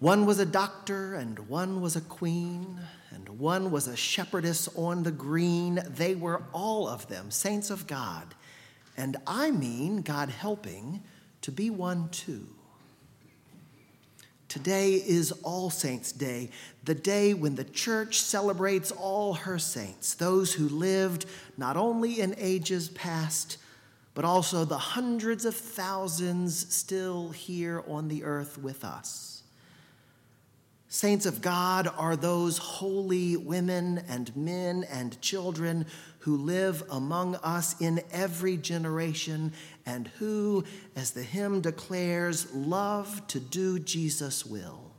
One was a doctor, and one was a queen, and one was a shepherdess on the green. They were all of them saints of God, and I mean God helping to be one too. Today is All Saints' Day, the day when the church celebrates all her saints, those who lived not only in ages past, but also the hundreds of thousands still here on the earth with us. Saints of God are those holy women and men and children who live among us in every generation and who, as the hymn declares, love to do Jesus' will.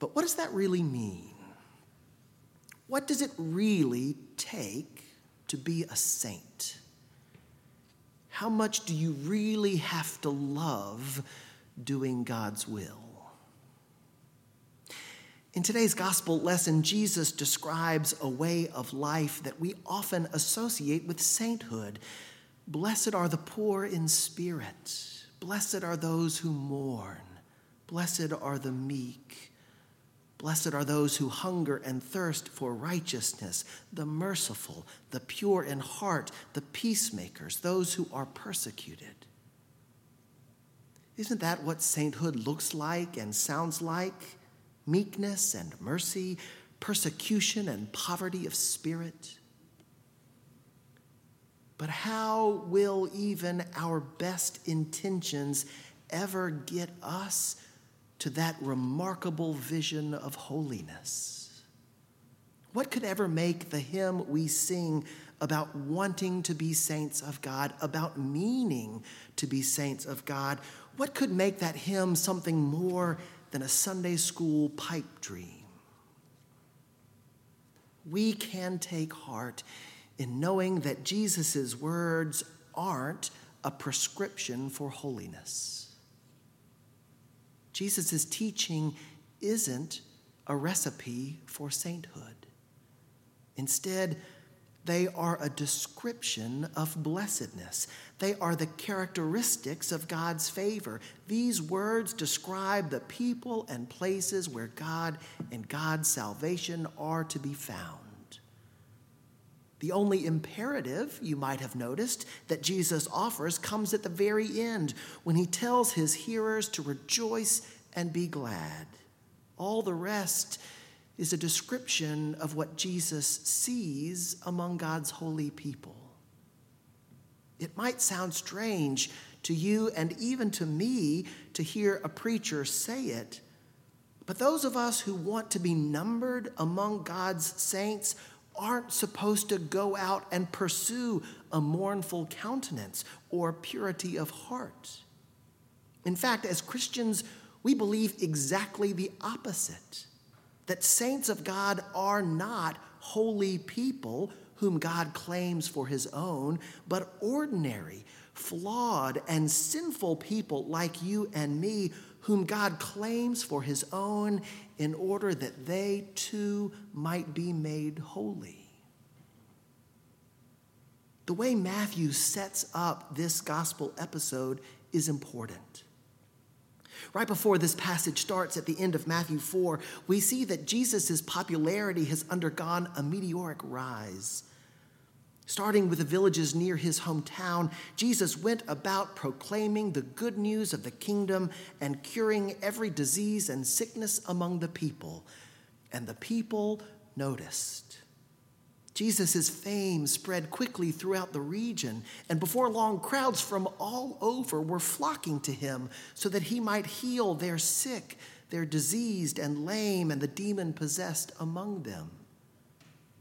But what does that really mean? What does it really take to be a saint? How much do you really have to love doing God's will? In today's gospel lesson, Jesus describes a way of life that we often associate with sainthood. Blessed are the poor in spirit. Blessed are those who mourn. Blessed are the meek. Blessed are those who hunger and thirst for righteousness, the merciful, the pure in heart, the peacemakers, those who are persecuted. Isn't that what sainthood looks like and sounds like? Meekness and mercy, persecution and poverty of spirit. But how will even our best intentions ever get us to that remarkable vision of holiness? What could ever make the hymn we sing about wanting to be saints of God, about meaning to be saints of God, what could make that hymn something more than a Sunday school pipe dream? We can take heart in knowing that Jesus' words aren't a prescription for holiness. Jesus' teaching isn't a recipe for sainthood. Instead, they are a description of blessedness. They are the characteristics of God's favor. These words describe the people and places where God and God's salvation are to be found. The only imperative, you might have noticed, that Jesus offers comes at the very end when he tells his hearers to rejoice and be glad. All the rest is a description of what Jesus sees among God's holy people. It might sound strange to you and even to me to hear a preacher say it, but those of us who want to be numbered among God's saints aren't supposed to go out and pursue a mournful countenance or purity of heart. In fact, as Christians, we believe exactly the opposite. That saints of God are not holy people whom God claims for his own, but ordinary, flawed, and sinful people like you and me whom God claims for his own in order that they too might be made holy. The way Matthew sets up this gospel episode is important. Right before this passage starts at the end of Matthew 4, we see that Jesus' popularity has undergone a meteoric rise. Starting with the villages near his hometown, Jesus went about proclaiming the good news of the kingdom and curing every disease and sickness among the people. And the people noticed. Jesus' fame spread quickly throughout the region, and before long, crowds from all over were flocking to him so that he might heal their sick, their diseased and lame, and the demon-possessed among them.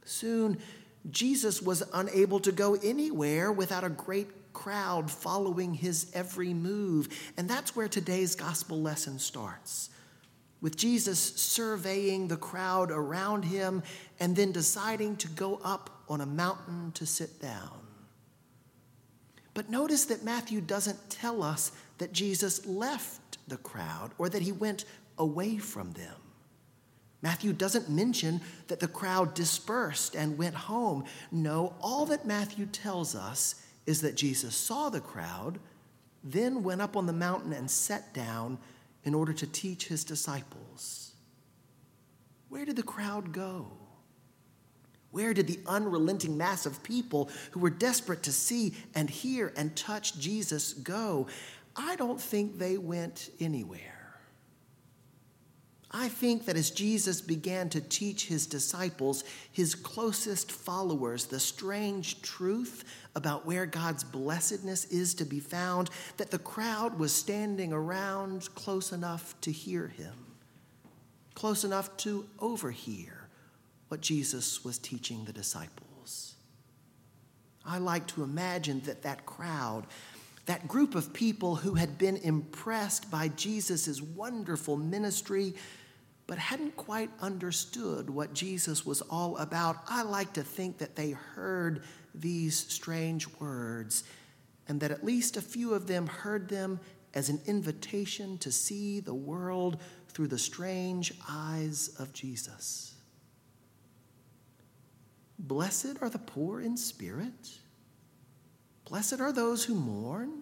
Soon, Jesus was unable to go anywhere without a great crowd following his every move, and that's where today's gospel lesson starts. With Jesus surveying the crowd around him and then deciding to go up on a mountain to sit down. But notice that Matthew doesn't tell us that Jesus left the crowd or that he went away from them. Matthew doesn't mention that the crowd dispersed and went home. No, all that Matthew tells us is that Jesus saw the crowd, then went up on the mountain and sat down in order to teach his disciples. Where did the crowd go? Where did the unrelenting mass of people who were desperate to see and hear and touch Jesus go? I don't think they went anywhere. I think that as Jesus began to teach his disciples, his closest followers, the strange truth about where God's blessedness is to be found, that the crowd was standing around close enough to hear him, close enough to overhear what Jesus was teaching the disciples. I like to imagine that that crowd, that group of people who had been impressed by Jesus' wonderful ministry, but hadn't quite understood what Jesus was all about, I like to think that they heard these strange words, and that at least a few of them heard them as an invitation to see the world through the strange eyes of Jesus. Blessed are the poor in spirit. Blessed are those who mourn.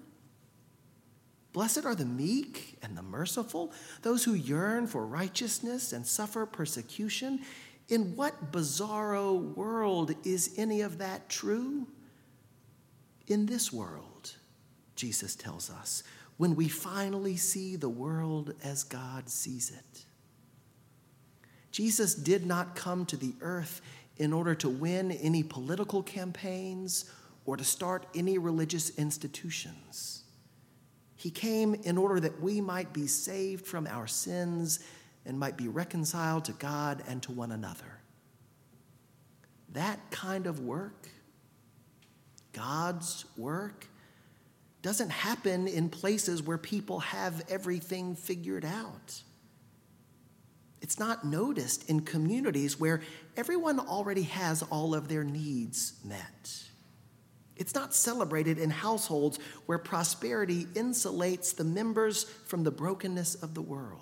Blessed are the meek and the merciful, those who yearn for righteousness and suffer persecution. In what bizarro world is any of that true? In this world, Jesus tells us, when we finally see the world as God sees it. Jesus did not come to the earth in order to win any political campaigns or to start any religious institutions. He came in order that we might be saved from our sins and might be reconciled to God and to one another. That kind of work, God's work, doesn't happen in places where people have everything figured out. It's not noticed in communities where everyone already has all of their needs met. It's not celebrated in households where prosperity insulates the members from the brokenness of the world.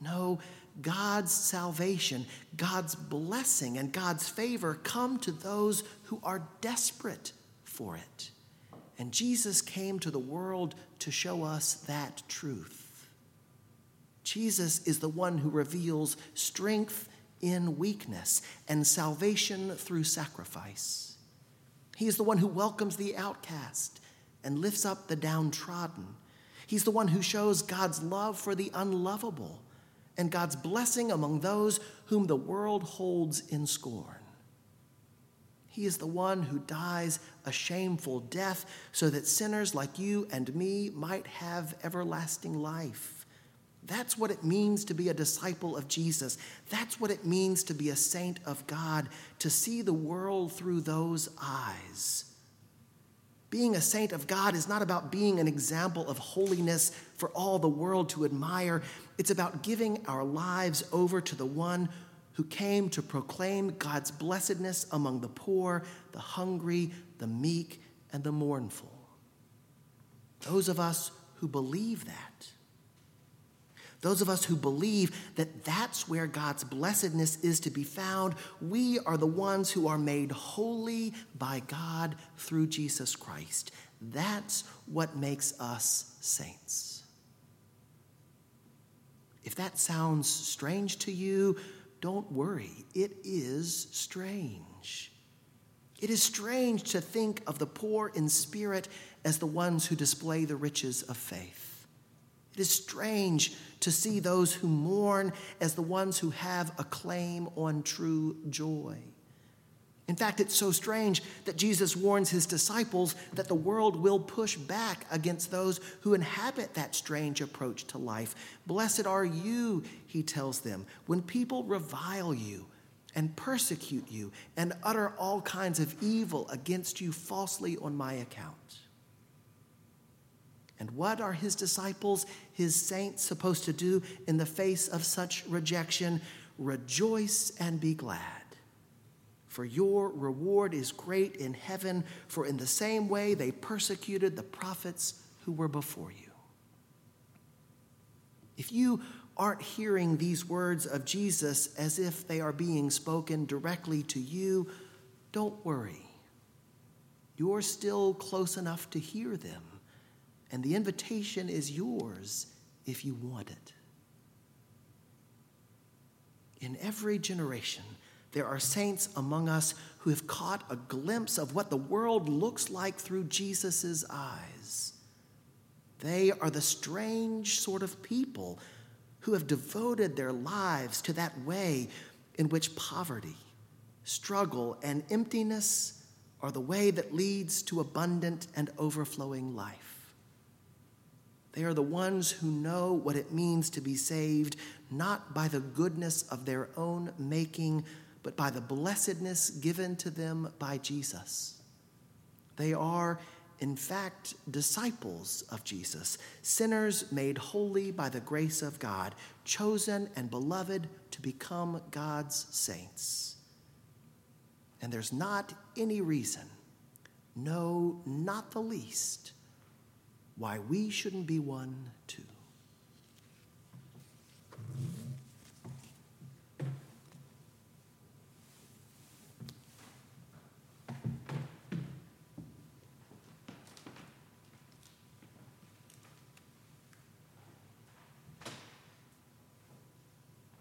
No, God's salvation, God's blessing, and God's favor come to those who are desperate for it. And Jesus came to the world to show us that truth. Jesus is the one who reveals strength in weakness and salvation through sacrifice. He is the one who welcomes the outcast and lifts up the downtrodden. He's the one who shows God's love for the unlovable and God's blessing among those whom the world holds in scorn. He is the one who dies a shameful death so that sinners like you and me might have everlasting life. That's what it means to be a disciple of Jesus. That's what it means to be a saint of God, to see the world through those eyes. Being a saint of God is not about being an example of holiness for all the world to admire. It's about giving our lives over to the one who came to proclaim God's blessedness among the poor, the hungry, the meek, and the mournful. Those of us who believe that, those of us who believe that that's where God's blessedness is to be found, we are the ones who are made holy by God through Jesus Christ. That's what makes us saints. If that sounds strange to you, don't worry. It is strange. It is strange to think of the poor in spirit as the ones who display the riches of faith. It is strange to see those who mourn as the ones who have a claim on true joy. In fact, it's so strange that Jesus warns his disciples that the world will push back against those who inhabit that strange approach to life. Blessed are you, he tells them, when people revile you and persecute you and utter all kinds of evil against you falsely on my account. And what are his disciples, his saints, supposed to do in the face of such rejection? Rejoice and be glad, for your reward is great in heaven, for in the same way they persecuted the prophets who were before you. If you aren't hearing these words of Jesus as if they are being spoken directly to you, don't worry. You're still close enough to hear them. And the invitation is yours if you want it. In every generation, there are saints among us who have caught a glimpse of what the world looks like through Jesus' eyes. They are the strange sort of people who have devoted their lives to that way in which poverty, struggle, and emptiness are the way that leads to abundant and overflowing life. They are the ones who know what it means to be saved, not by the goodness of their own making, but by the blessedness given to them by Jesus. They are, in fact, disciples of Jesus, sinners made holy by the grace of God, chosen and beloved to become God's saints. And there's not any reason, no, not the least, why we shouldn't be one too.